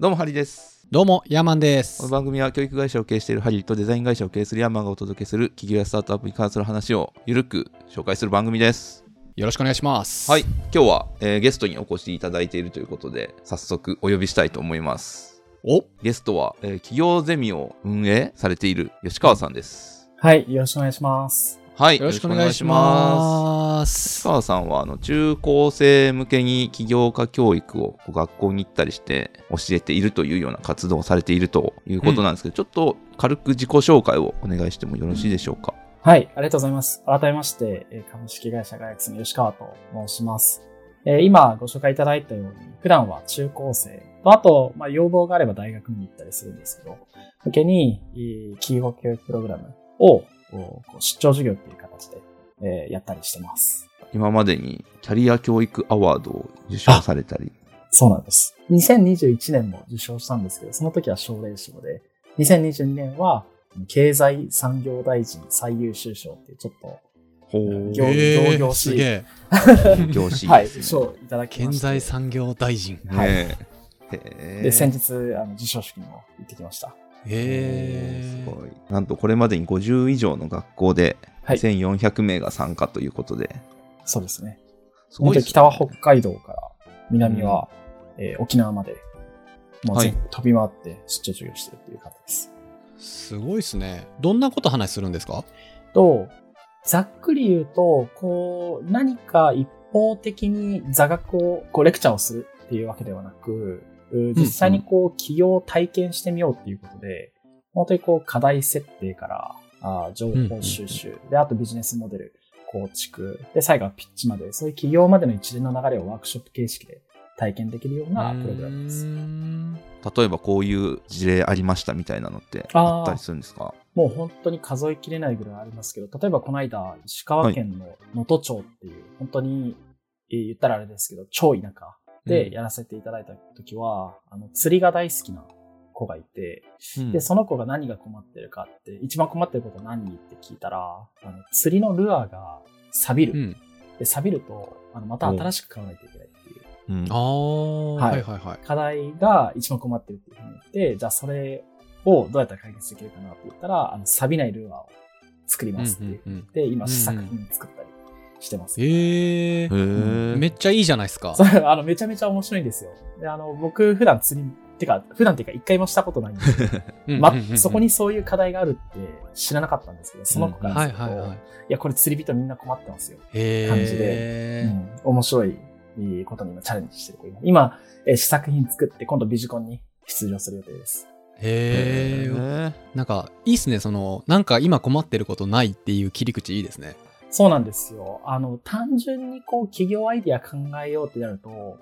どうもハリーです。どうもヤーマンです。この番組は教育会社を経営しているハリーとデザイン会社を経営するヤーマンがお届けする企業やスタートアップに関する話をゆるく紹介する番組です。よろしくお願いします。はい、今日は、ゲストにお越しいただいているということで早速お呼びしたいと思います。ゲストは、企業ゼミを運営されている吉川さんです。はい、よろしくお願いします。はい、よろしくお願いします。吉川さんは中高生向けに起業家教育を学校に行ったりして教えているというような活動をされているということなんですけど、ちょっと軽く自己紹介をお願いしてもよろしいでしょうか。はい、ありがとうございます。改めまして株式会社ガイアックスの吉川と申します。今ご紹介いただいたように普段は中高生とあと、要望があれば大学に行ったりするんですけど向けに起業教育プログラムを出張授業っていう形でやったりしてます。今までにキャリア教育アワードを受賞されたり。そうなんです。2021年も受賞したんですけどその時は奨励賞で2022年は経済産業大臣最優秀賞っていうちょっと業しい業しい、ね、はい、賞いただきました。経済産業大臣、はい、で先日受賞式にも行ってきました。すごい。なんとこれまでに50以上の学校で1400名が参加ということで、はい、そうですね。すごいですね。北は北海道から南は、沖縄までもう全部飛び回って出張授業してるという方です。すごいですね。どんなこと話するんですか？ざっくり言うとこう何か一方的に座学をレクチャーをするっていうわけではなく実際に起業を体験してみようっていうことで、本当に課題設定から、情報収集、で、あとビジネスモデル構築、で、最後はピッチまで、そういう起業までの一連の流れをワークショップ形式で体験できるようなプログラムです。例えばこういう事例ありましたみたいなのってあったりするんですか？もう本当に数えきれないぐらいありますけど、例えばこの間、石川県の能登町っていう、本当に言ったらあれですけど、超田舎。で、やらせていただいたときは、釣りが大好きな子がいて、で、その子が何が困ってるかって、一番困ってることは何って聞いたら、釣りのルアーが錆びる。で、錆びると、また新しく買わないといけないっていう。はいはいはい。課題が一番困ってるっていうふうに言って、じゃあそれをどうやったら解決できるかなって言ったら、錆びないルアーを作りますっていう。で、今試作品作ったりしてます。めっちゃいいじゃないですか。めちゃめちゃ面白いんですよ。で、僕普段普段っていうか一回もしたことないんですけど、そこにそういう課題があるって知らなかったんですけど、その子からすると、いやこれ釣り人みんな困ってますよ。感じで、面白いことに今チャレンジしてる子がいます。今試作品作って今度ビジコンに出場する予定です。なんかいいですね。なんか今困ってることないっていう切り口いいですね。そうなんですよ。単純に企業アイディア考えようってなると、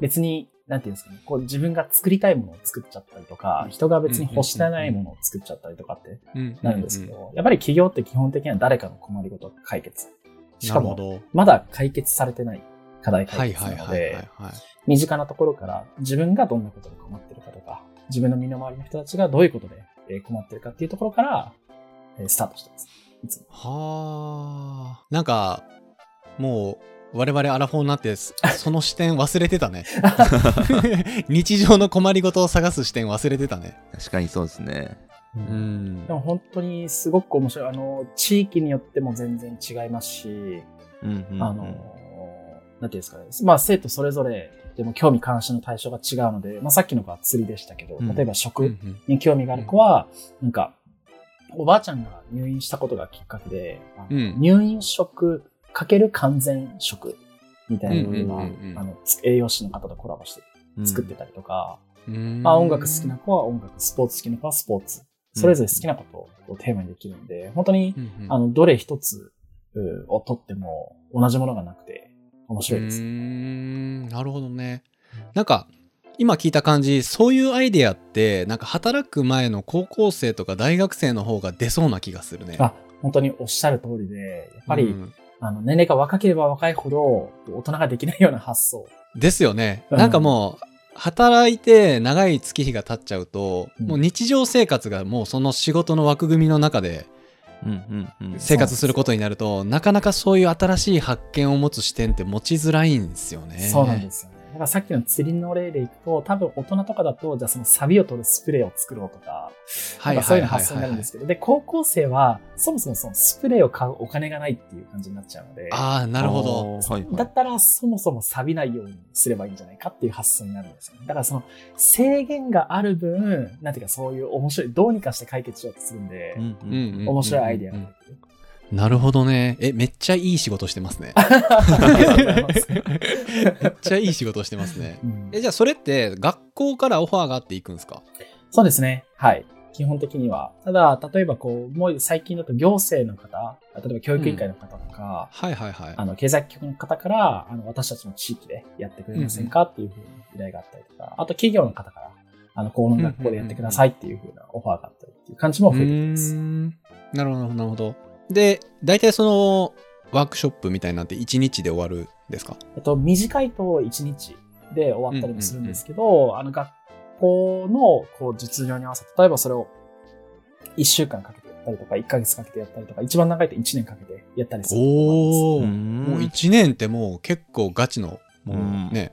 別に、なんていうんですかね、自分が作りたいものを作っちゃったりとか、人が別に欲してないものを作っちゃったりとかってなるんですけど、やっぱり企業って基本的には誰かの困りごと解決。しかも、まだ解決されてない課題解決なので、身近なところから自分がどんなことに困ってるかとか、自分の身の回りの人たちがどういうことで困ってるかっていうところから、スタートしてます。はあ、なんかもう我々アラフォーになってその視点忘れてたね。日常の困りごとを探す視点忘れてたね。確かにそうですね。でも本当にすごく面白い。地域によっても全然違いますし、なんていうんですかね。生徒それぞれでも興味関心の対象が違うので、さっきのが釣りでしたけど、例えば食に興味がある子はなんか。おばあちゃんが入院したことがきっかけで、入院食×完全食みたいなのが、栄養士の方とコラボして作ってたりとか、音楽好きな子は音楽、スポーツ好きな子はスポーツ、それぞれ好きなことをテーマにできるんで、本当に、どれ一つをとっても同じものがなくて面白いです。なるほどね。なんか、今聞いた感じ、そういうアイデアってなんか働く前の高校生とか大学生の方が出そうな気がするね。本当におっしゃる通りで、やっぱり、年齢が若ければ若いほど大人ができないような発想ですよね。なんかもう働いて長い月日が経っちゃうと、もう日常生活がもうその仕事の枠組みの中で生活することになると、なかなかそういう新しい発見を持つ視点って持ちづらいんですよね。そうなんですよね。だからさっきの釣りの例でいくと、多分大人とかだと、じゃあそのサビを取るスプレーを作ろうとか、なんかそういうの発想になるんですけど、で、高校生はそもそもそのスプレーを買うお金がないっていう感じになっちゃうので、ああ、なるほど。だったらそもそも錆びないようにすればいいんじゃないかっていう発想になるんですよね。だからその制限がある分、なんていうかそういう面白い、どうにかして解決しようとするんで、面白いアイデアが出てくる。なるほどね。え、めっちゃいい仕事してますね。めっちゃいい仕事してますね。え、じゃあそれって学校からオファーがあっていくんですか？そうですね。はい。基本的には。ただ、例えばこう、もう最近だと行政の方、例えば教育委員会の方とか、はいはいはい。経済局の方から、私たちの地域でやってくれませんかっていうふうな依頼があったりとか、あと企業の方から、この学校でやってくださいっていうふうなオファーがあったりっていう感じも増えてきます。なるほど、なるほど。で、大体そのワークショップみたいなんて1日で終わるんですか？短いと1日で終わったりもするんですけど、学校のこう実情に合わせて、例えばそれを1週間かけてやったりとか、1ヶ月かけてやったりとか、一番長いと1年かけてやったりすることなんです。もう1年ってもう結構ガチのもうね、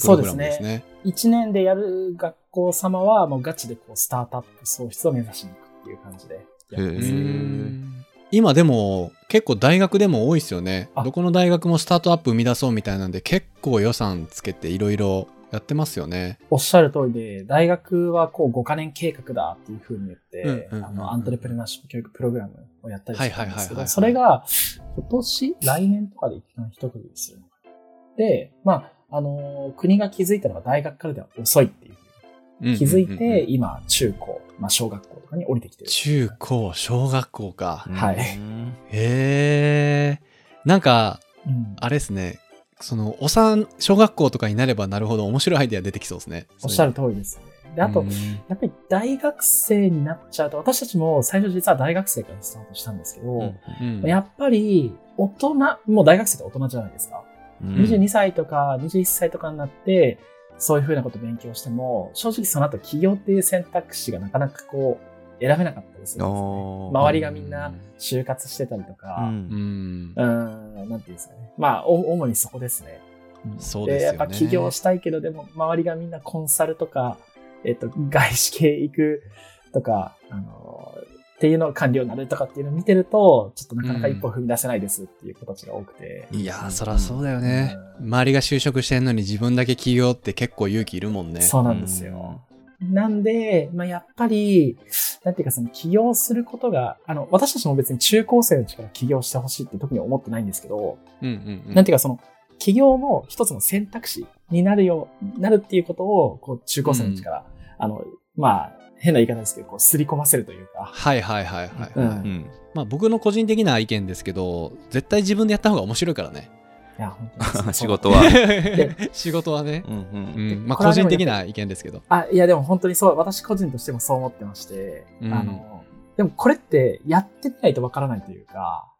プログラムですね。そうですね。1年でやる学校様はもうガチでこうスタートアップ創出を目指しに行くっていう感じでやるんですけど。今でも結構大学でも多いですよね。どこの大学もスタートアップ生み出そうみたいなんで結構予算つけていろいろやってますよね。おっしゃる通りで、大学はこう5カ年計画だっていう風に言って、アントレプレナーシップ教育プログラムをやったりするんですけど、それが今年、来年とかで一旦一区切りする。で、まあ、国が気づいたのは大学からでは遅いっていう。気づいて、今、中高、まあ、小学校とかに降りてきてる。中高、小学校か。はい。へえ。なんか、あれですね、その、小学校とかになればなるほど面白いアイデア出てきそうですね。おっしゃる通りですね。で、あと、やっぱり大学生になっちゃうと、私たちも最初実は大学生からスタートしたんですけど、やっぱり、大人、もう大学生って大人じゃないですか。22歳とか21歳とかになって、そういうふうなことを勉強しても、正直その後起業っていう選択肢がなかなかこう選べなかったりするんですね。周りがみんな就活してたりとか、なんていうんですかね。まあ、主にそこですね。そうですよね。やっぱ起業したいけど、でも周りがみんなコンサルとか、外資系行くとか、っていうのを官僚になるとかっていうのを見てると、ちょっとなかなか一歩踏み出せないですっていう子たちが多くて。いやー、そらそうだよね。周りが就職してんのに自分だけ起業って結構勇気いるもんね。そうなんですよ。なんで、まあ、やっぱり、なんていうかその起業することが、私たちも別に中高生のうちから起業してほしいって特に思ってないんですけど、なんていうかその、起業の一つの選択肢になるっていうことを、こう、中高生のうちから、まあ、変な言い方ですけど、こう、すり込ませるというか。はいはいはいはい。まあ、僕の個人的な意見ですけど、絶対自分でやった方が面白いからね。いや、本当に。仕事は。仕事はね。まあ、個人的な意見ですけど。あ、いや、でも本当にそう、私個人としてもそう思ってまして、でもこれってやってみないとわからないというか、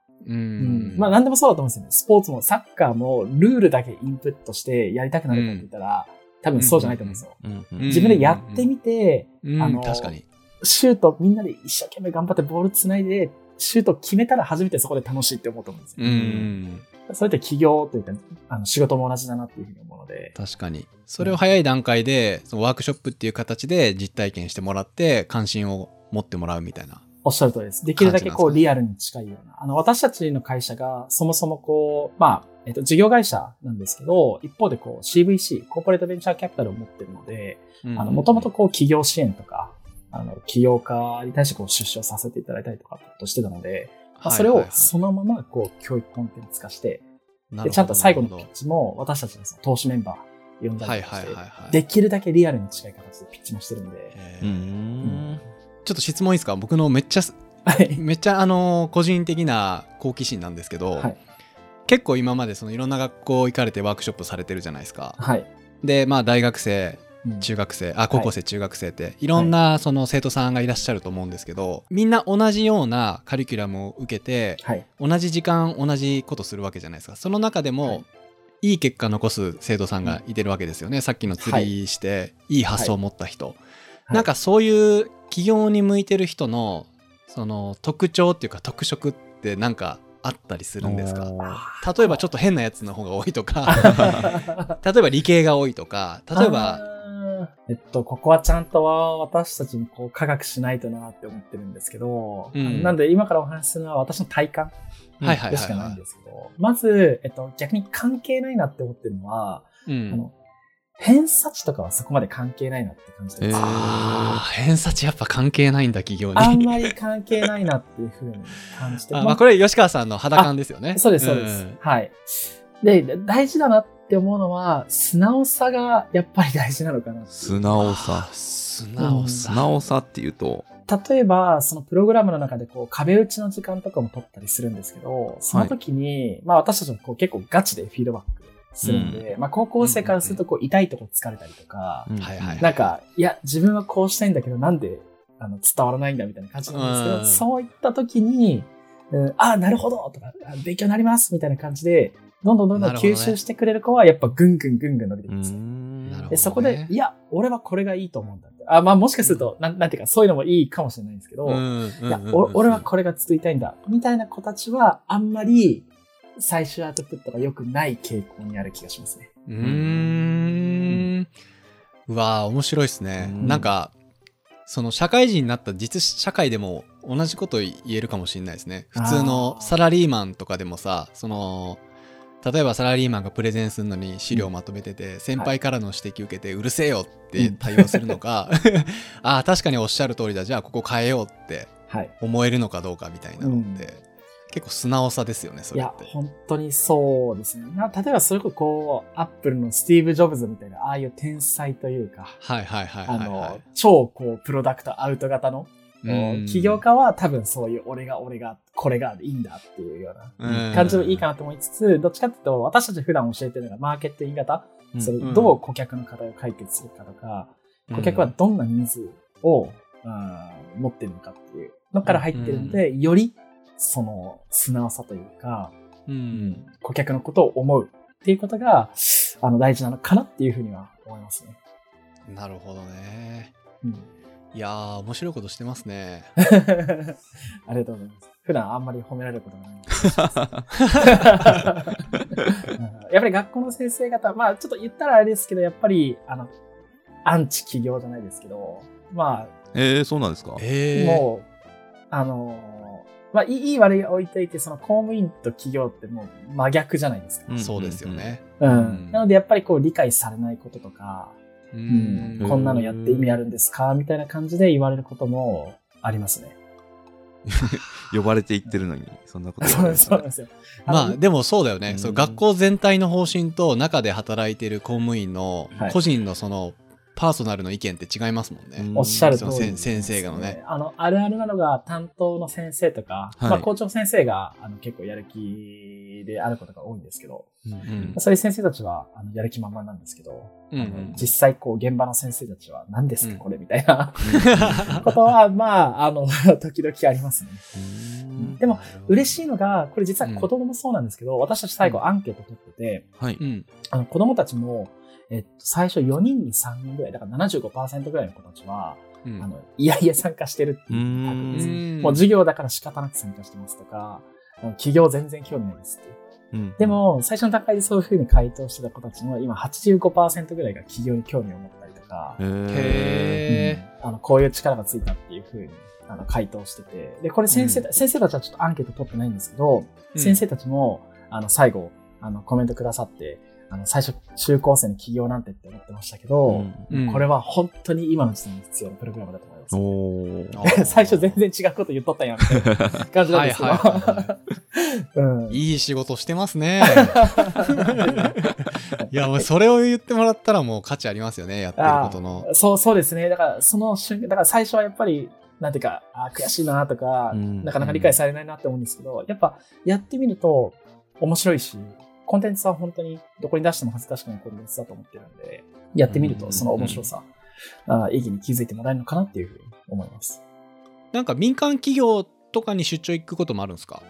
まあ、なんでもそうだと思うんですよね。スポーツもサッカーもルールだけインプットしてやりたくなるかって言ったら、多分そうじゃないと思うんですよ。自分でやってみて、確かにシュートみんなで一生懸命頑張ってボールつないで、シュート決めたら初めてそこで楽しいって思うと思うんですよ。それって起業というか、仕事も同じだなっていうふうに思うので。確かに。それを早い段階で、そのワークショップっていう形で実体験してもらって、関心を持ってもらうみたいな。おっしゃる通りです。できるだけこうリアルに近いような。私たちの会社がそもそもこう、まあ、事業会社なんですけど、一方でこう CVC、コーポレートベンチャーキャピタルを持ってるので、もともとこう企業支援とか、起業家に対してこう出資をさせていただいたりとかとしてたので、それをそのままこう教育コンテンツ化して、でちゃんと最後のピッチも私たちの投資メンバー呼んだりして、できるだけリアルに近い形でピッチもしてるんで。ちょっと質問いいですか？僕のめっちゃ個人的な好奇心なんですけど、結構今までそのいろんな学校行かれてワークショップされてるじゃないですか。で、まあ大学生、中学生、高校生、中学生っていろんなその生徒さんがいらっしゃると思うんですけど、みんな同じようなカリキュラムを受けて、同じ時間同じことするわけじゃないですか。その中でもいい結果残す生徒さんがいてるわけですよね。さっきの釣りしていい発想を持った人。なんかそういう起業に向いてる人のその特徴っていうか特色ってなんかあったりするんですか？例えばちょっと変なやつの方が多いとか例えば理系が多いとか、例えばここはちゃんと私たちもこう科学しないとなって思ってるんですけど、うん、なんで今からお話しするのは私の体感でしかないんですけど、まず、逆に関係ないなって思ってるのは、うん、偏差値とかはそこまで関係ないなって感じてます。偏差値やっぱ関係ないんだ、企業に。あんまり関係ないなっていうふうに感じてます。まあ、これ吉川さんの肌感ですよね。そうです、そうです。うん、はい。で、大事だなって思うのは、素直さがやっぱり大事なのかな。素直さ。素直さっていうと。例えば、そのプログラムの中でこう壁打ちの時間とかも取ったりするんですけど、その時に、はい、まあ私たちもこう結構ガチでフィードバックするんで、うん、まあ高校生からするとこう痛いとこ疲れたりとか、うん、なんか、いや、自分はこうしたいんだけどなんで伝わらないんだみたいな感じなんですけど、そういった時に、あ、なるほどとか、勉強になりますみたいな感じで、どんどん吸収してくれる子はやっぱぐんぐん伸びてきますね。で、そこで、いや、俺はこれがいいと思うんだって。あ、まあもしかすると、なんていうか、そういうのもいいかもしれないんですけど、いや、俺はこれが作りたいんだ。みたいな子たちは、あんまり最終アウトプットが良くない傾向にある気がしますね。うわぁ、面白いですね。なんか、その社会人になった実社会でも同じこと言えるかもしれないですね。普通のサラリーマンとかでもさ、その、例えばサラリーマンがプレゼンするのに資料をまとめてて、先輩からの指摘受けてうるせえよって対応するのか、ああ確かにおっしゃる通りだ、じゃあここ変えようって思えるのかどうかみたいなのって、はい、結構素直さですよね、それって。いや本当にそうですね。例えばそれこそこうアップルのスティーブ・ジョブズみたいな、ああいう天才というか、超こうプロダクトアウト型の起業家は多分そういう俺がこれがいいんだっていうような感じもいいかなと思いつつ、どっちかっていうと私たち普段教えてるのがマーケット言い方、それどう顧客の課題を解決するかとか、顧客はどんなニーズを持ってるのかっていうのから入ってるので、よりその素直さというか、顧客のことを思うっていうことが大事なのかなっていうふうには思いますね。なるほどね。いやー、面白いことしてますね。ありがとうございます。普段あんまり褒められることがないんですけどやっぱり学校の先生方、まあちょっと言ったらあれですけど、やっぱりアンチ起業じゃないですけど、まあそうなんですか。もうまあいい悪い置いていて、その公務員と起業ってもう真逆じゃないですか。そうですよね。なのでやっぱりこう理解されないこととか。こんなのやって意味あるんですかみたいな感じで言われることもありますね。呼ばれていってるのにそんなことないですね。そうなんですよ。まあでもそうだよね。その学校全体の方針と中で働いている公務員の個人のそのパーソナルの意見って違いますもんね。おっしゃる通りですね。先生がのね。あるあるなのが担当の先生とか、はい、まあ、校長先生が結構やる気であることが多いんですけど、そういう先生たちはやる気満々なんですけど、実際こう現場の先生たちは何ですかこれみたいなことは、まあ時々ありますね。でも嬉しいのが、これ実は子供もそうなんですけど、私たち最後アンケート取ってて、子供たちも最初4人に3人ぐらい、だから 75% ぐらいの子たちは、いやいや参加してるっていう感じですね。もう授業だから仕方なく参加してますとか、起業全然興味ないですっていう。でも、最初の段階でそういうふうに回答してた子たちの今 85% ぐらいが起業に興味を持ったりとか、こういう力がついたっていうふうに回答してて、で、これ先生たちはちょっとアンケート取ってないんですけど、先生たちも最後コメントくださって、最初、中高生の起業なんてって思ってましたけど、これは本当に今の時代に必要なプログラムだと思います、ね。最初全然違うこと言っとったんやんみたいな感じなんですけど。いい仕事してますね。いや、もうそれを言ってもらったらもう価値ありますよね、やってることの。そうですね。だから最初はやっぱり、なんていうか、悔しいなとか、なかなか理解されないなって思うんですけど、やっぱやってみると面白いし、コンテンツは本当にどこに出しても恥ずかしくないコンテンツだと思ってるんで、やってみるとその面白さ、意義に気づいてもらえるのかなっていうふうに思います。なんか民間企業とかに出張行くこともあるんですか？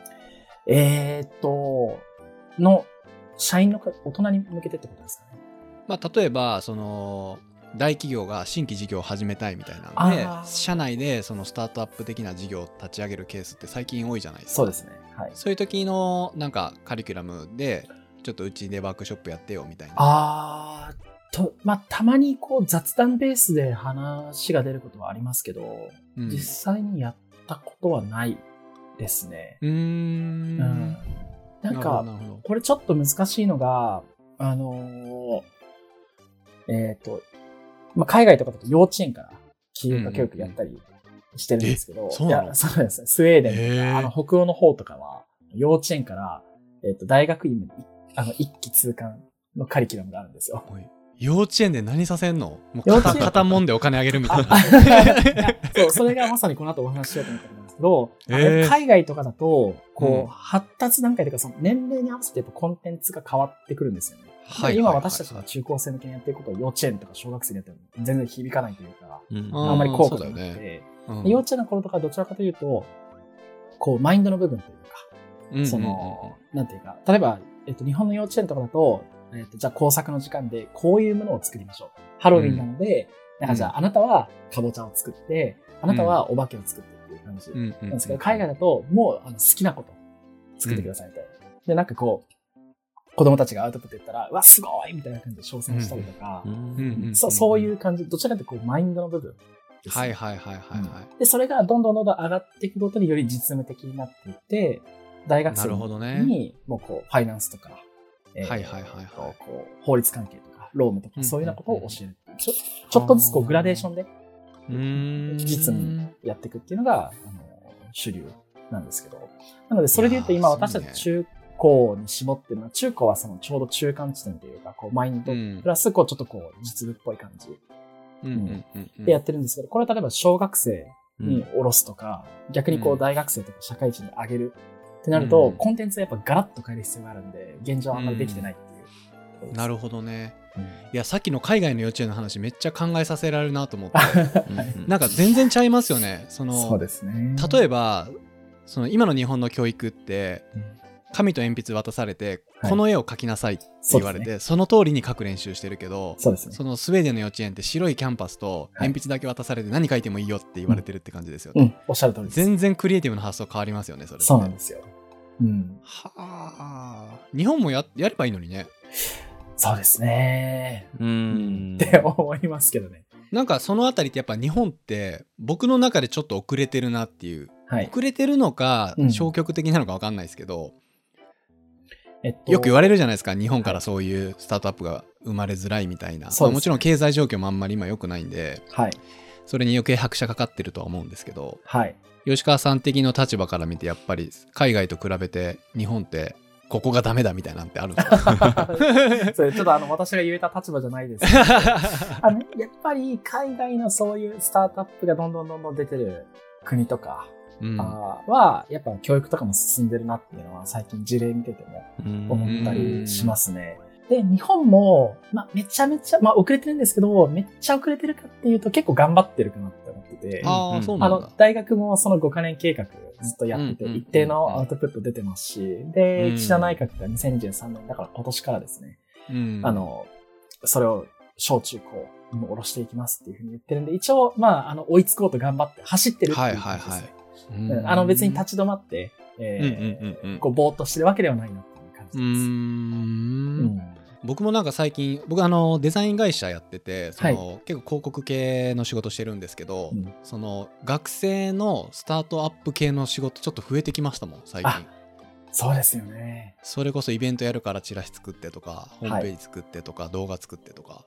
社員の大人に向けてってことですかね。まあ例えばその大企業が新規事業を始めたいみたいなので、社内でそのスタートアップ的な事業を立ち上げるケースって最近多いじゃないですか。そうですね、はい、そういう時のなんかカリキュラムでちょっとうちでワークショップやってよみたいな、まあ、たまにこう雑談ベースで話が出ることはありますけど、うん、実際にやったことはないですね。うん、なんかこれちょっと難しいのがまあ、海外とかだと幼稚園から起業家教育やったりしてるんですけど、うんうん、そうなの？いや、そうですね。スウェーデンとか北欧の方とかは幼稚園から、大学院まで一気通貫のカリキュラムがあるんですよ。幼稚園で何させんの？もう片もんでお金あげるみたいな。そう、それがまさにこの後お話ししようと思ったんですけど、海外とかだとこう、発達段階というかその年齢に合わせてやっぱコンテンツが変わってくるんですよね。はい、今私たちが中高生向けにやってることを幼稚園とか小学生にやっても全然響かないというか、あんまり効果がなくて、幼稚園の頃とかどちらかというとこうマインドの部分というか、そのなんていうか、例えば日本の幼稚園とかだとじゃあ工作の時間でこういうものを作りましょう。ハロウィンなので、なんかじゃああなたはかぼちゃを作って、あなたはお化けを作ってっていう感じなんですけど、海外だともう好きなこと作ってくださいみたいな。で、なんかこう、子供たちがアウトプット言ったら、うわ、すごいみたいな感じで称賛したりとか、そういう感じ、どちらかというとこうマインドの部分ですね。で、それがどんどん上がっていくごとにより実務的になっていって、大学生にもうこうファイナンスとか、法律関係とか労務とかそういうようなことを教える、ちょっとずつこうグラデーションで実務やっていくっていうのが主流なんですけど、なのでそれで言うと今私たち中高に絞ってるのは、中高はそのちょうど中間地点というかこうマインドプラスこうちょっとこう実務っぽい感じでやってるんですけど、これは例えば小学生に下ろすとか、逆にこう大学生とか社会人に上げるってなると、コンテンツはやっぱガラッと変える必要があるんで、現状はあんまりできてないっていうことです。なるほどね。いや、さっきの海外の幼稚園の話めっちゃ考えさせられるなと思って、なんか全然ちゃいますよね。そうですね。例えばその今の日本の教育って、紙と鉛筆渡されて、この絵を描きなさいって言われて、その通りに描く練習してるけど、そのスウェーデンの幼稚園って白いキャンパスと鉛筆だけ渡されて、何描いてもいいよって言われてるって感じですよね。おっしゃる通りです。全然クリエイティブな発想変わりますよね、それ。そうなんですよ。うん、はあ、日本も やればいいのにね。そうですね、って思いますけどね。なんかそのあたりってやっぱ日本って僕の中でちょっと遅れてるなっていう、遅れてるのか消極的なのか分かんないですけど、よく言われるじゃないですか、日本からそういうスタートアップが生まれづらいみたいな、もちろん経済状況もあんまり今良くないんで、それに余計拍車かかってるとは思うんですけど、吉川さん的の立場から見てやっぱり海外と比べて日本ってここがダメだみたいなんてあるんですか？それちょっと私が言えた立場じゃないですけど、やっぱり海外のそういうスタートアップがどんどん出てる国とかは、やっぱ教育とかも進んでるなっていうのは最近事例見てても思ったりしますね。で、日本も、めちゃめちゃ、遅れてるんですけど、めっちゃ遅れてるかっていうと結構頑張ってるかなって思ってて、大学もその5カ年計画ずっとやってて、一定のアウトプット出てますし、で、岸田内閣が2023年、だから今年からですね、それを小中高に下ろしていきますっていうふうに言ってるんで、一応、追いつこうと頑張って走ってるっていう感じですね。別に立ち止まって、ぼーっとしてるわけではないなっていう感じです。僕もなんか最近、僕デザイン会社やってて、結構広告系の仕事してるんですけど、その学生のスタートアップ系の仕事ちょっと増えてきましたもん最近。そうですよね。それこそイベントやるからチラシ作ってとか、ホームページ作ってとか、動画作ってとか、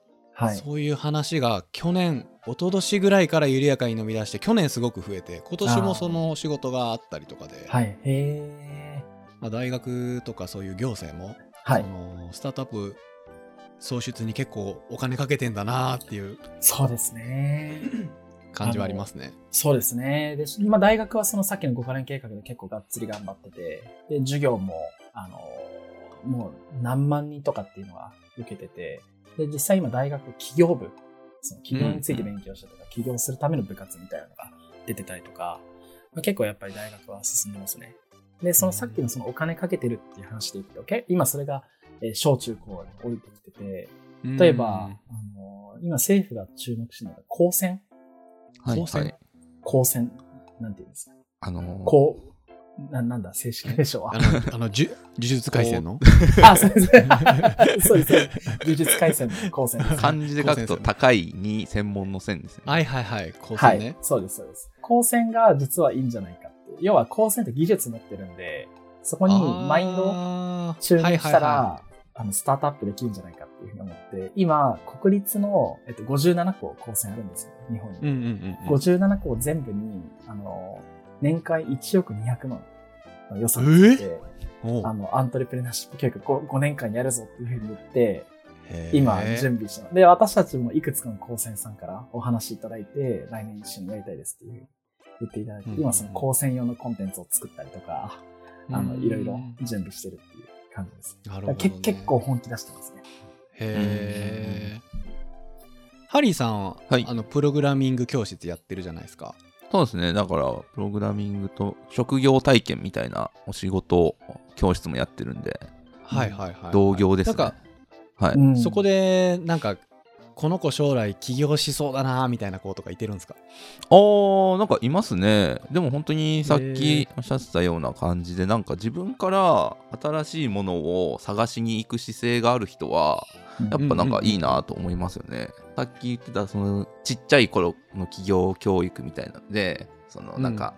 そういう話が去年一昨年ぐらいから緩やかに伸び出して、去年すごく増えて、今年もその仕事があったりとかで、大学とかそういう行政も、スタートアップ創出に結構お金かけてんだなっていう。そうですね。感じはありますね。そうですね。で、今大学はそのさっきの5カ年計画で結構がっつり頑張ってて、で、授業も、もう何万人とかっていうのは受けてて、で、実際今大学企業部、その企業について勉強したとか、起業するための部活みたいなのが出てたりとか、結構やっぱり大学は進んでますね。で、そのさっきのそのお金かけてるっていう話でいくと、今それが小中高に降りてきてて、例えば、今政府が注目しているのが高専、はい、高専、はい、高専なんていうんですか、なんだ正式名称は呪術廻戦のあ、そうですそうです呪術廻戦の高専です、ね、漢字で書くと高いに専門の線ですね。はいはいはい、高専ね、はい、そうですそうです。高専が実はいいんじゃないかって、要は高専って技術持ってるんで、そこにマインド注入したら、はいはいはい、スタートアップできるんじゃないかっていうふうに思って、今、国立の、57校高専あるんですよ、日本に。うんうんうんうん、57校全部に、年間1億200万の予算をつけて、アントレプレナーシップ計画 5年間やるぞっていうふうに言って、今、準備してます。で、私たちもいくつかの高専さんからお話いただいて、来年一緒にやりたいですっていう言っていただいて、うんうんうん、今、その高専用のコンテンツを作ったりとか、いろいろ準備してるっていう。感じです。なるほどね。結構本気出してますね。へー。ハリーさんは、はい、プログラミング教室やってるじゃないですか。そうですね。だからプログラミングと職業体験みたいなお仕事教室もやってるんで、はいはいはいはい、同業ですね。なんか、はい、うん、そこでなんかこの子将来起業しそうだなみたいな子とかいてるんですか？なんかいますね。でも本当にさっきおっしゃってたような感じで、なんか自分から新しいものを探しに行く姿勢がある人はやっぱなんかいいなと思いますよね、うんうんうん、さっき言ってたそのちっちゃい頃の起業教育みたいなので、そのなんか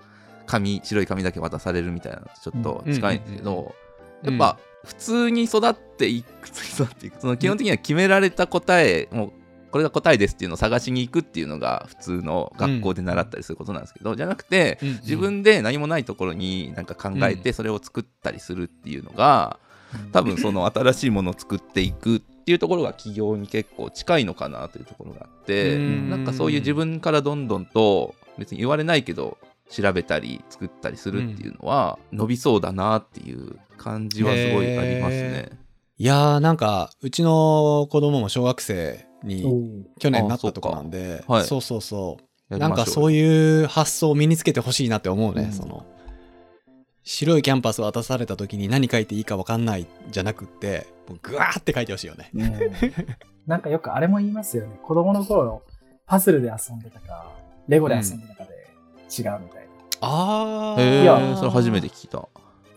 白い紙だけ渡されるみたいなのとちょっと近いんですけど、やっぱ普通に育っていくその基本的には決められた答えもこれが答えですっていうのを探しに行くっていうのが普通の学校で習ったりすることなんですけど、うん、じゃなくて、うんうん、自分で何もないところになんか考えてそれを作ったりするっていうのが、うん、多分その新しいものを作っていくっていうところが起業に結構近いのかなというところがあって、うん、なんかそういう自分からどんどんと別に言われないけど調べたり作ったりするっていうのは伸びそうだなっていう感じはすごいありますね。いやー、なんかうちの子供も小学生に去年なったとこなんで、はい、そうそうそう、なんかそういう発想を身につけてほしいなって思うね、うん、その白いキャンパスを渡された時に何書いていいか分かんないじゃなくってグワーって書いてほしいよね、うん、なんかよくあれも言いますよね、子供の頃のパズルで遊んでたかレゴで遊んでたかで違うみたいな、うん、あー、いや、それ初めて聞いた。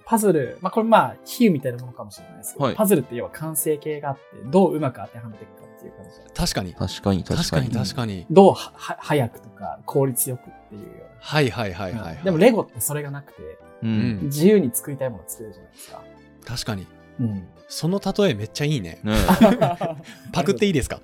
パズル、まあ、これまあ比喩みたいなものかもしれないですけど、はい、パズルって要は完成形があってどううまく当てはめていくかっていう感じ。確かにどう早くとか効率よくっていうような、はいはいはいはい、はい、でもレゴってそれがなくて、うん、自由に作りたいものを作れるじゃないですか。確かに、うん、その例えめっちゃいいね、うん、パクっていいですか？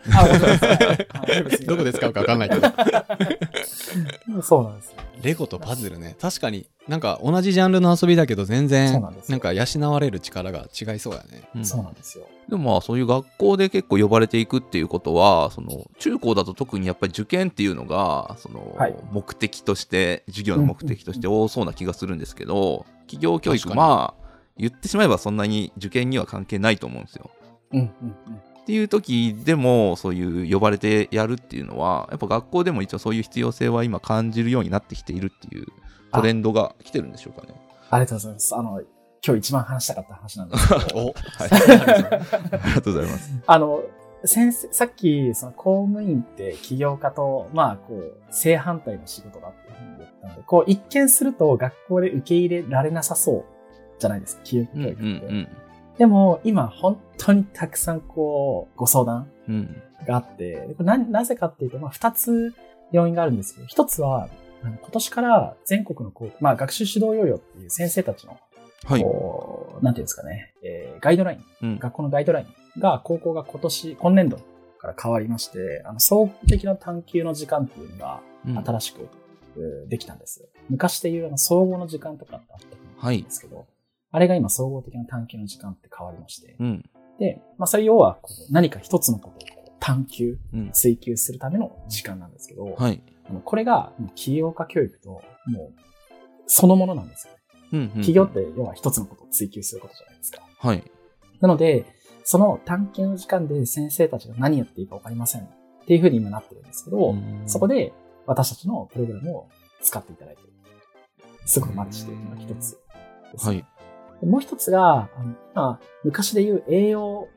どこで使うか分かんないけどそうなんですよ、レゴとパズルね。確かになんか同じジャンルの遊びだけど全然なんか養われる力が違いそうだね、うん、そうなんですよ。でもまあそういう学校で結構呼ばれていくっていうことは、その中高だと特にやっぱり受験っていうのがその目的として、はい、授業の目的として多そうな気がするんですけど、起業教育、まあ言ってしまえばそんなに受験には関係ないと思うんですよ、うんうんうん、っていう時でもそういう呼ばれてやるっていうのはやっぱ学校でも一応そういう必要性は今感じるようになってきているっていうトレンドが来てるんでしょうかね。 ありがとうございます。今日一番話したかった話なんですけどお、はい、ありがとうございます。先生、さっきその公務員って起業家とまあこう正反対の仕事だっていうふうに言ったので、こう一見すると学校で受け入れられなさそうじゃないですか、起業教育って、うんうんうん、でも今本当にたくさんこうご相談があって、うん、なぜかっていうと、まあ、2つ要因があるんですけど、1つは今年から全国のこう、まあ、学習指導要領っていう先生たちのこう、はい、なんていうんですかね、ガイドライン、うん、学校のガイドラインが高校が今年度から変わりまして、総合的な探究の時間っていうのが新しく、うん、できたんです。昔でいう総合の時間とかってあったんですけど、はい、あれが今総合的な探究の時間って変わりまして、うん、で、まあそれ要はこう何か一つのことを探究、うん、追求するための時間なんですけど、はい、これが起業家教育ともうそのものなんですよね、うんうんうん。起業って要は一つのことを追求することじゃないですか。はい、なのでその探究の時間で先生たちが何やっていいか分かりませんっていうふうに今なってるんですけど、そこで私たちのプログラムを使っていただいてすごくマルチというのが一つですね。はい、もう一つが、昔で言う栄養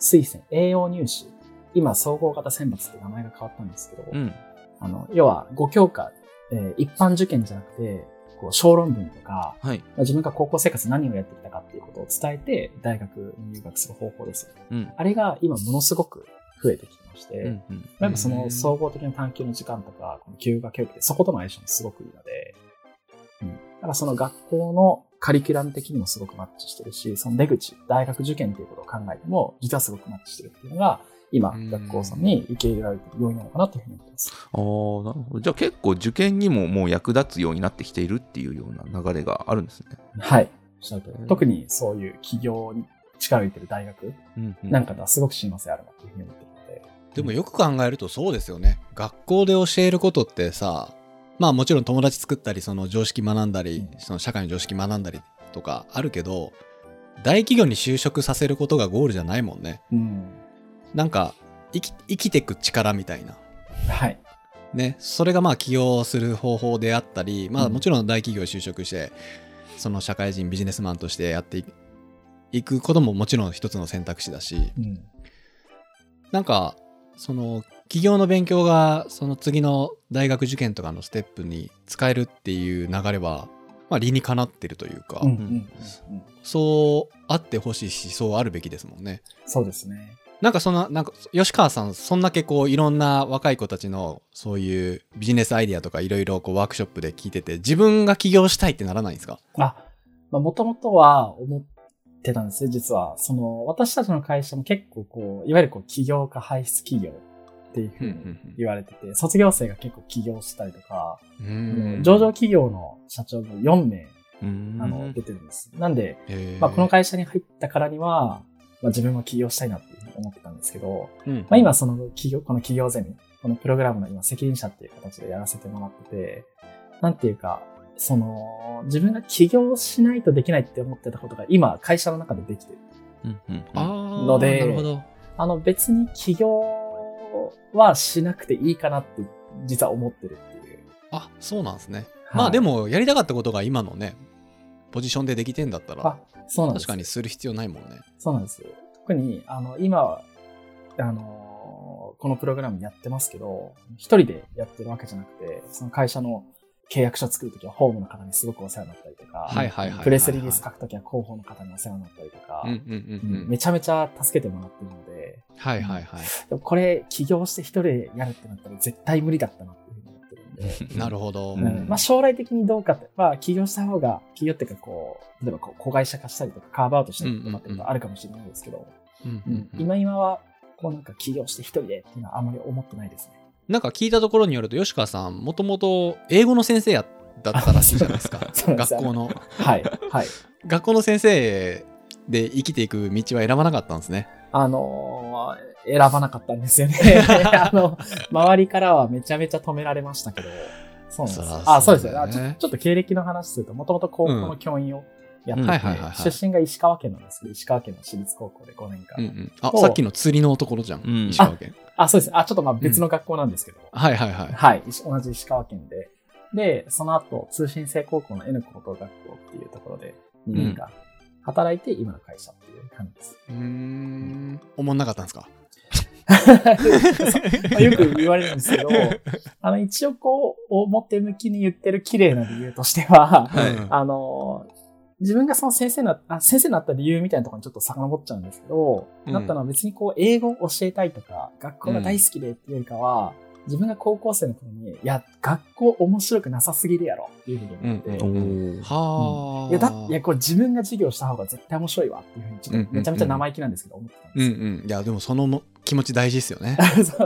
推薦、栄養入試、今総合型選抜って名前が変わったんですけど、うん、要は5教科、一般受験じゃなくて、こう小論文とか、はい、自分が高校生活何をやってきたかっていうことを伝えて大学に入学する方法です、うん、あれが今ものすごく増えてきてまして、うんうん、なんかその総合的な探究の時間とかこの休暇教育ってそことの相性もすごくいいので、うん、だからその学校のカリキュラム的にもすごくマッチしてるし、その出口大学受験ということを考えても実はすごくマッチしてるっていうのが今学校さんに受け入れられている要因なのかなというふうに思ってます。ああ、なるほど。じゃあ結構受験にももう役立つようになってきているっていうような流れがあるんですね。はい。特にそういう企業に力を入れてる大学なんかがすごく親和性あるなというふうに思っているので、うんうん。でもよく考えるとそうですよね。学校で教えることってさ、まあもちろん友達作ったりその常識学んだり、その社会の常識学んだりとかあるけど、大企業に就職させることがゴールじゃないもんね。うん。なんか生きてく力みたいな、はいね、それがまあ起業する方法であったり、まあ、もちろん大企業に就職して、うん、その社会人ビジネスマンとしてやっていくことももちろん一つの選択肢だし、うん、なんかその起業の勉強がその次の大学受験とかのステップに使えるっていう流れは、まあ、理にかなってるというか、うんうんうんうん、そうあってほしいし、そうあるべきですもんね。そうですね。なんか吉川さん、そんだけこういろんな若い子たちのそういうビジネスアイディアとかいろいろワークショップで聞いてて、自分が起業したいってならないんですか？もともとは思ってたんですね、実は。その私たちの会社も結構こういわゆるこう起業家輩出企業っていうふうに言われてて、うんうんうん、卒業生が結構起業したりとか、うん、上場企業の社長も4名出てるんです。なんで、まあ、この会社に入ったからには、まあ、自分も起業したいなっていうふうに思ってたんですけど、うん、まあ、今そのこの企業ゼミ、このプログラムの今責任者っていう形でやらせてもらってて、なんていうか、その自分が起業しないとできないって思ってたことが今会社の中でできてるので、うんうん、なるほど。別に起業はしなくていいかなって実は思ってるっていう。あ、そうなんですね。はい、まあでもやりたかったことが今のね、ポジションでできてんだったら、そうなんです。確かにする必要ないもんね。そうなんです。特に今はこのプログラムやってますけど、一人でやってるわけじゃなくて、その会社の契約書作るときは法務の方にすごくお世話になったりとか、はいはいはいはい、プレスリリース書くときは広報の方にお世話になったりとか、めちゃめちゃ助けてもらってるので、はいはいはい、でもこれ起業して一人でやるってなったら絶対無理だったなっていうふうに思ってるんで。なるほど。うん、まあ、将来的にどうかって、まあ、起業した方が、起業っていうかこう例えばこう子会社化したりとかカーブアウトしたりとかっていうのがあるかもしれないですけど、うんうんうんうん、今はこうなんか起業して一人でっていうのはあんまり思ってないですね。なんか聞いたところによると、吉川さんもともと英語の先生だったらしいじゃないですか。学校のはい、はい、学校の先生で生きていく道は選ばなかったんですね。選ばなかったんですよね。周りからはめちゃめちゃ止められましたけど。そうなんです。あ、そうですね。ちょっと経歴の話すると、もともと高校の教員をやってて、出身が石川県なんですけど、石川県の私立高校で5年間。うんうん、あ、さっきの釣りのところじゃん、うん、石川県。あ、そうです。あ、ちょっとまあ別の学校なんですけど。うん、はいはいはい。はい。同じ石川県で。で、その後、通信制高校の N 高等学校っていうところで2年間働いて、今の会社っていう感じです。おもんなかったんですか？よく言われるんですけど、一応こう、表向きに言ってる綺麗な理由としては、はい、自分がその先生になった理由みたいなところにちょっと遡っちゃうんですけど、うん、なったのは別にこう英語を教えたいとか、学校が大好きでっていうよりかは、うん、自分が高校生の頃に、いや、学校面白くなさすぎるやろっていうふうに思って、うん、はぁ、うん、いや、これ自分が授業した方が絶対面白いわっていうふうに、ちょっとめちゃめちゃ生意気なんですけど、思ってたんですけど。うんうん。いや、でもその気持ち大事ですよね。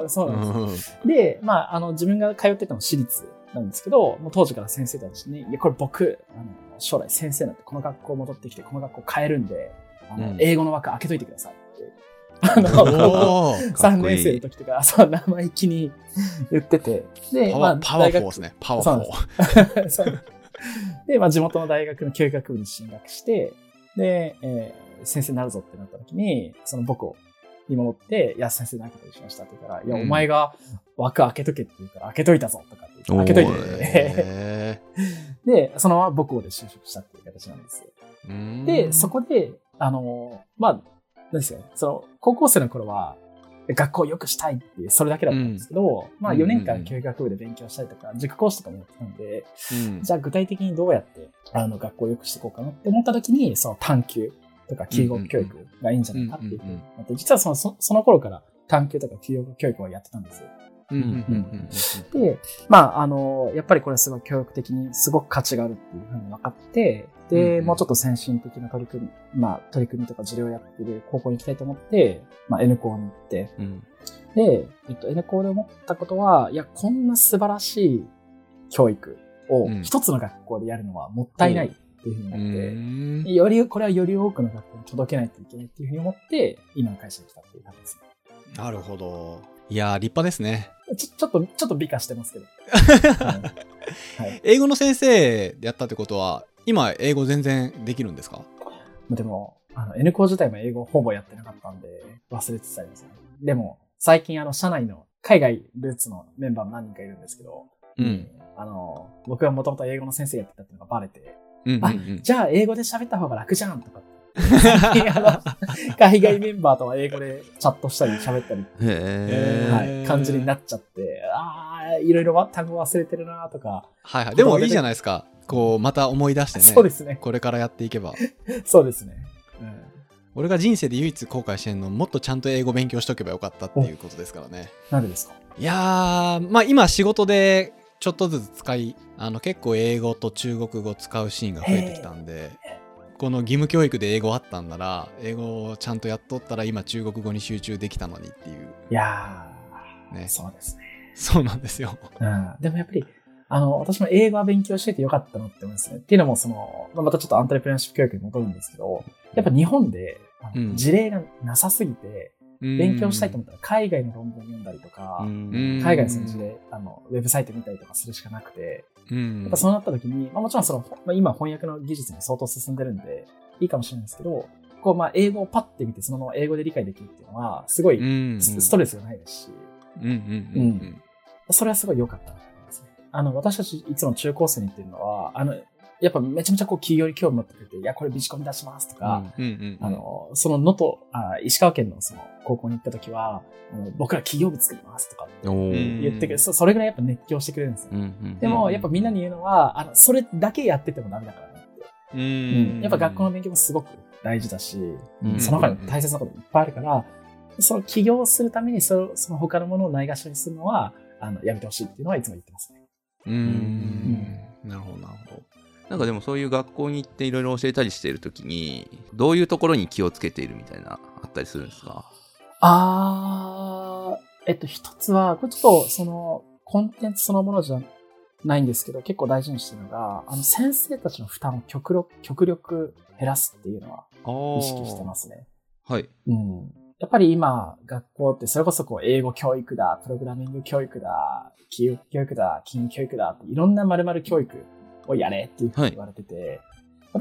そうなんです、うん。で、まあ、自分が通ってたの私立なんですけど、もう当時から先生たちに、いや、これ僕、将来先生になってこの学校戻ってきてこの学校変えるんで、英語の枠開けといてくださいって、3年生の時とか、そう、生意気に言ってて、で、まあ、パワフルですね、パワフル。で、まあ、地元の大学の教育学部に進学して、で、先生になるぞってなった時に、その僕をに戻って、いや、先生何かとしましたって言ったら、いや、お前が枠開けとけって言うから、開けといたぞとかって言って、開けといて、ね。で、そのまま母校で就職したっていう形なんですよ。で、そこで、まあ、何ですかね、その、高校生の頃は、学校を良くしたいっていうそれだけだったんですけど、うん、まあ4年間教育学部で勉強したりとか塾講師とかもやってたんで、うん、じゃあ具体的にどうやって学校を良くしていこうかなって思った時にその探究とか休学教育がいいんじゃないかっていう、うん、実はその頃から探究とか休学教育をやってたんですよ。で、まあ、やっぱりこれすごい教育的にすごく価値があるっていうふうに分かって、で、もうちょっと先進的な取り組みとか事例をやってる高校に行きたいと思って、まあ、N 校に行って、で、N 校で思ったことは、いや、こんな素晴らしい教育を一つの学校でやるのはもったいないっていうふうになって、これはより多くの学校に届けないといけないっていうふうに思って、今の会社に来たっていう感じですね。なるほど。いやー、立派ですね。ちょっと美化してますけど、はい、英語の先生でやったってことは今英語全然できるんですか？でもN 校自体も英語ほぼやってなかったんで忘れてたりですね。でも最近社内の海外ルーツのメンバーも何人かいるんですけど、うん、僕はもともと英語の先生やってたっていうのがバレて、あ、じゃあ英語で喋った方が楽じゃんとか海外メンバーとは英語でチャットしたり喋ったり、はい、感じになっちゃって、いろいろ単語忘れてるなとか、はいはい、でもいいじゃないですか、こうまた思い出してね。そうですね、これからやっていけばそうですね、うん、俺が人生で唯一後悔してるのもっとちゃんと英語勉強しとけばよかったっていうことですからね。なんでですか？いやー、まあ今仕事でちょっとずつ使い結構英語と中国語使うシーンが増えてきたんで、この義務教育で英語あったんなら英語をちゃんとやっとったら今中国語に集中できたのにっていう。いやー、ね、そうですね。そうなんですよ、うん、でもやっぱり私も英語は勉強しててよかったなって思いますね。っていうのもまたちょっとアントレプレナーシップ教育に戻るんですけど、やっぱ日本で事例がなさすぎて、勉強したいと思ったら海外の論文読んだりとか、海外の事例ウェブサイト見たりとかするしかなくて、やっぱそうなった時に、まあ、もちろん今翻訳の技術も相当進んでるんでいいかもしれないんですけど、こうまあ英語をパッて見てそのまま英語で理解できるっていうのはすごいストレスがないですし、それはすごい良かったなと思いますね。私たちいつも中高生に言ってるのはやっぱめちゃめちゃこう企業に興味持ってくれて、いやこれビジコンに出しますとか、その能登石川県のその高校に行った時は僕ら企業部作りますとか言ってくれ、それぐらいやっぱ熱狂してくれるんですよ、でもやっぱみんなに言うのはそれだけやっててもダメだからねって、やっぱ学校の勉強もすごく大事だし、その他に大切なこともいっぱいあるから、その起業するためにその他のものをないがしろにするのはやめてほしいっていうのはいつも言ってますね。なるほどなるほど。なんかでもそういう学校に行っていろいろ教えたりしているときにどういうところに気をつけているみたいなあったりするんですか？一つはこれちょっとコンテンツそのものじゃないんですけど結構大事にしているのが先生たちの負担を極力減らすっていうのは意識してますね。はい。うん。やっぱり今学校ってそれこそこう英語教育だ、プログラミング教育だ、金融教育だ、金融教育だっていろんな〇〇教育をやれっていうふうに言われてて、はい、やっ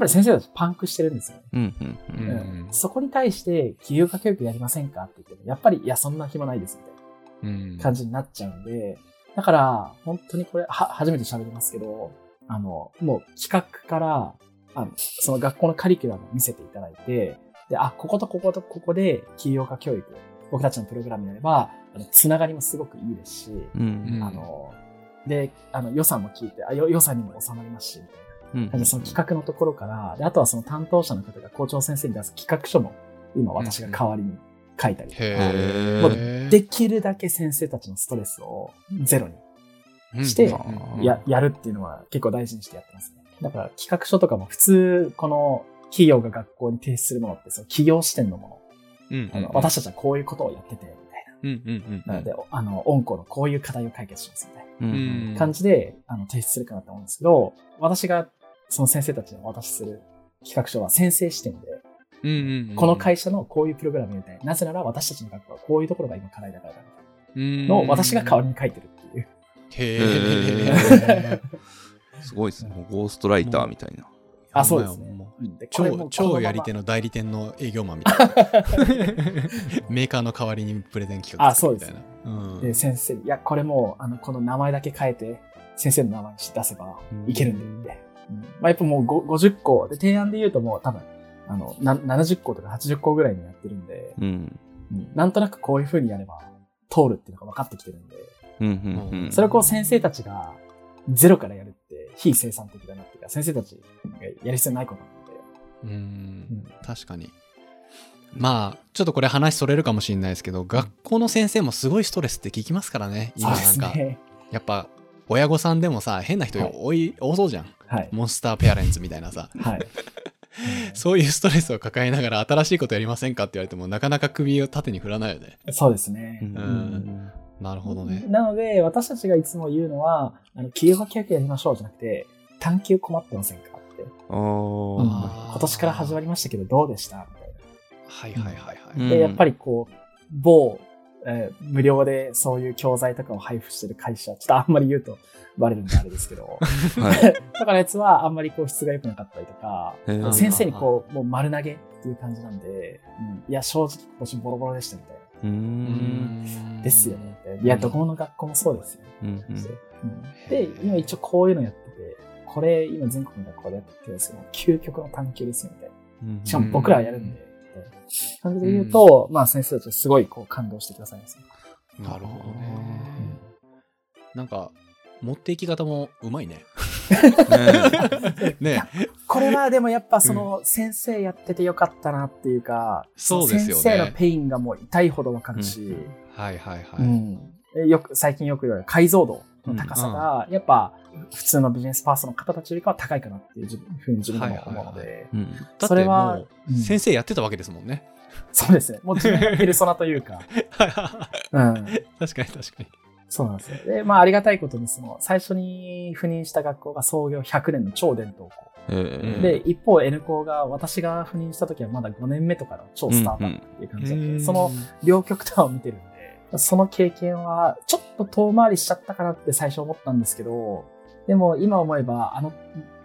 ぱり先生たちパンクしてるんですよね、そこに対して起業家教育やりませんかって言ってもやっぱりいやそんな暇ないですみたいな感じになっちゃうんで、だから本当にこれ初めて喋りますけどもう企画からその学校のカリキュラムを見せていただいて、でこことこことここで起業家教育僕たちのプログラムやればつながりもすごくいいですし、で予算も聞いて予算にも収まりますしみたいな、その企画のところからで、あとはその担当者の方が校長先生に出す企画書も今私が代わりに書いたりとか、もうできるだけ先生たちのストレスをゼロにしてやるっていうのは結構大事にしてやってますね。だから企画書とかも普通この企業が学校に提出するものってその企業視点のもの、私たちはこういうことをやっててなので、温厚のこういう課題を解決しますみたいな、感じで提出するかなと思うんですけど、私がその先生たちにお渡しする企画書は先生視点で、この会社のこういうプログラムみたいな、なぜなら私たちの学校はこういうところが今課題だからだのを私が代わりに書いてるっていう。へーすごいですね。ゴーストライターみたいな。あ、そうですね。超やり手の代理店の営業マンみたいなメーカーの代わりにプレゼン企画するみたいな。で先生、いやこれもこの名前だけ変えて先生の名前に出せばいけるんで、まあやっぱもう50個で提案で言うともう多分70個とか80個ぐらいになってるんで、なんとなくこういう風にやれば通るっていうのが分かってきてるんで、うんうんうん、それをこう先生たちがゼロからやるって非生産的だなっていうか、先生たちがやる必要ないことなので、うん、確かに。まあちょっとこれ話それるかもしれないですけど、学校の先生もすごいストレスって聞きますからね。今なんかやっぱ親御さんでもさ、変な人多そうじゃん、はい、モンスターペアレンツみたいなさ、はい、そういうストレスを抱えながら新しいことやりませんかって言われてもなかなか首を縦に振らないよね。そうですね、うんうん、なるほどね。なので私たちがいつも言うのは、企業が企画やりましょうじゃなくて、探求困ってませんかって、うん、今年から始まりましたけどどうでしたみたいな。はいはいはいはい。でやっぱりこう某、無料でそういう教材とかを配布してる会社、ちょっとあんまり言うとバレるんであれですけど、はい、だからやつはあんまりこう質が良くなかったりとか、先生にこうもう丸投げっていう感じなんで、うん、いや正直今年ボロボロでしたみたいな。ですよね。いやどこの学校もそうですよ、ね。で今一応こういうのやってて、これ今全国の学校でやってるんですけど、究極の探求ですよみたいな。しかも僕らはやるんで。感じで言うと、まあ先生たちはすごいこう感動してくださいます。なるほどね。なんか持っていき方もうまいね。ねえ。これはでもやっぱその先生やっててよかったなっていうか、そうですよね。先生のペインがもう痛いほどわかるし、うん、はいはいはい。うん、よく最近よく言われる解像度の高さがやっぱ普通のビジネスパーソンの方たちよりかは高いかなっていうふうに自分も思うので、それは先生やってたわけですもんね。そうですね。もう自分のペルソナというか、うん、確かに確かに。そうなんですよ。で、まあありがたいことにその最初に赴任した学校が創業100年の超伝統校。で一方 N 校が私が赴任した時はまだ5年目とかの超スタートアップっていう感じだったので、その両極端を見てるんで。その経験はちょっと遠回りしちゃったかなって最初思ったんですけど、でも今思えば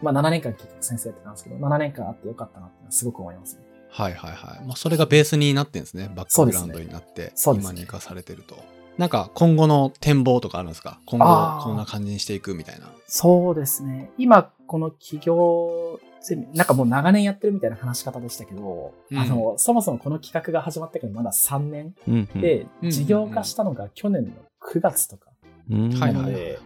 まあ7年間結局先生やってたんですけど、7年間あってよかったなってすごく思いますね。はいはいはい。まあそれがベースになってんですね。バックグラウンドになって、今に生かされてると。なんか今後の展望とかあるんですか？今後こんな感じにしていくみたいな。そうですね。今この企業なんかもう長年やってるみたいな話し方でしたけど、うん、そもそもこの企画が始まってからまだ3年、うんうん、で、事業化したのが去年の9月とかなので、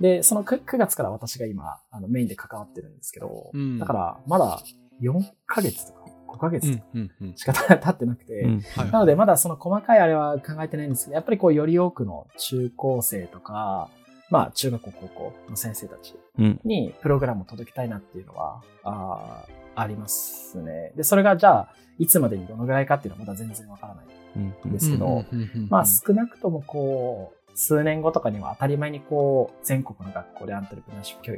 で、その 9月から私が今メインで関わってるんですけど、うん、だからまだ4ヶ月とか5ヶ月とかしか経ってなくて、なのでまだその細かいあれは考えてないんですけど、やっぱりこうより多くの中高生とか、まあ、中学校、高校の先生たちにプログラムを届けたいなっていうのは、うん、ありますね。で、それがじゃあ、いつまでにどのぐらいかっていうのはまだ全然わからないんですけど、まあ、少なくともこう、数年後とかには当たり前にこう、全国の学校でアントレプレナーシップ教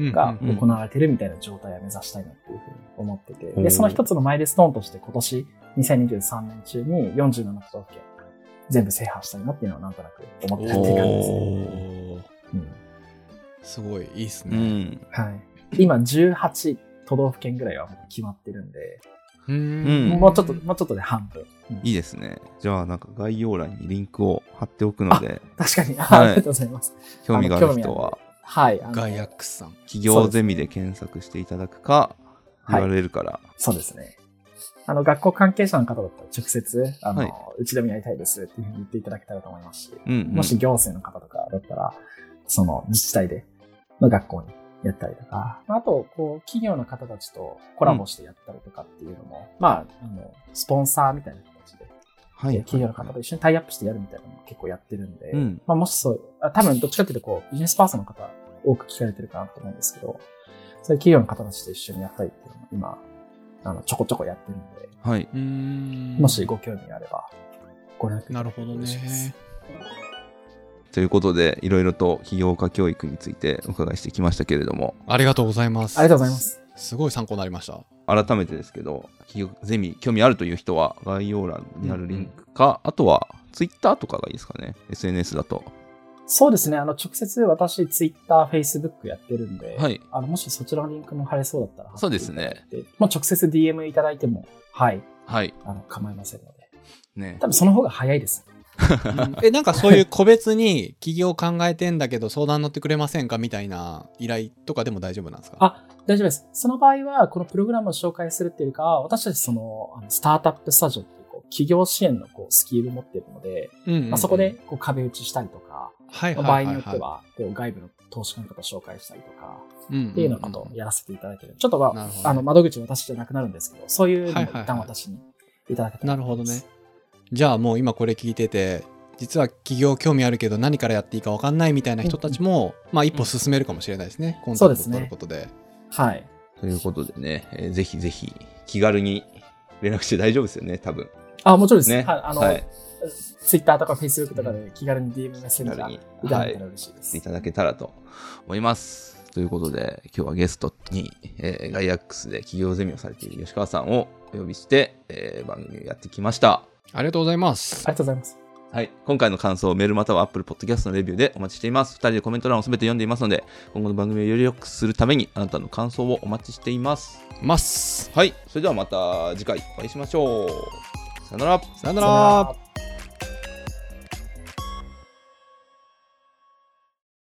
育が行われてるみたいな状態を目指したいなっていうふうに思ってて、で、その一つのマイルストーンとして今年、2023年中に47都道府県全部制覇したいなっていうのはなんとなく思ってたっていう感じですね。うん、すごいいいですね、うんはい、今18都道府県ぐらいはもう決まってるんで、もうちょっとで半分、うん、いいですね。じゃあなんか概要欄にリンクを貼っておくので、確かに、はい、ありがとうございます。興味がある人ははい、ガイアックスさん企業ゼミで検索していただくか、ね、URL から、はい、そうですね、学校関係者の方だったら直接、はい、うちでもやりたいですっていうふうに言っていただけたらと思いますし、うんうん、もし行政の方とかだったらその自治体での学校にやったりとか、あとこう企業の方たちとコラボしてやったりとかっていうのも、うん、まあスポンサーみたいな形で、はい、企業の方と一緒にタイアップしてやるみたいなのも結構やってるんで、うん、まあもしそう多分どっちかっていうとこうビジネスパーソンの方多く聞かれてるかなと思うんですけど、そういう企業の方たちと一緒にやったりっていうのも今ちょこちょこやってるんで、はい、もしご興味があればご覧いただけたら嬉しいです。なるほどね。ということでいろいろと企業家教育についてお伺いしてきましたけれども、ありがとうございます。ありがとうございます。すごい参考になりました。改めてですけど企業ゼミ興味あるという人は概要欄にあるリンクか、うん、あとはツイッターとかがいいですかね。 SNS だとそうですね、直接私ツイッター、フェイスブックやってるんで、はい、もしそちらのリンクも貼れそうだったら、そうですね、もう直接 DM いただいてもはい、はい、構いませんので、ね、多分その方が早いですなんかそういう個別に企業考えてんだけど相談乗ってくれませんかみたいな依頼とかでも大丈夫なんですか？あ、大丈夫です。その場合はこのプログラムを紹介するっていうよりかは、私たちそのスタートアップスタジオっていうこう企業支援のこうスキル持ってるので、うんうんうん、まあ、そこでこう壁打ちしたりとか、はいはいはいはい、場合によってはこう外部の投資家の方を紹介したりとか、うんうんうん、っていうのをとやらせていただいてる。ちょっと、まあ、ね、窓口私じゃなくなるんですけど、そういうのを一旦私にいただけたらと思います。はいはいはい、なるほどね。じゃあもう今これ聞いてて、実は企業興味あるけど何からやっていいか分かんないみたいな人たちも、うん、まあ一歩進めるかもしれないですね。うん、コンタクトを取ることで。はい、ということでね、ぜひぜひ気軽に連絡して大丈夫ですよね、多分。あ、もちろんですね。はい、はい、Twitter とか Facebook とかで気軽に DM メッセージがいただけたら嬉しいです。はい、いただけたらと思います。ということで、今日はゲストに、ガイアックスで企業ゼミをされている吉川さんをお呼びして、番組をやってきました。ありがとうございます。ありがとうございます。はい。今回の感想をメールまたは Apple Podcast のレビューでお待ちしています。2人でコメント欄を全て読んでいますので、今後の番組をより良くするためにあなたの感想をお待ちしています。はい。それではまた次回お会いしましょう。さよなら。さよなら。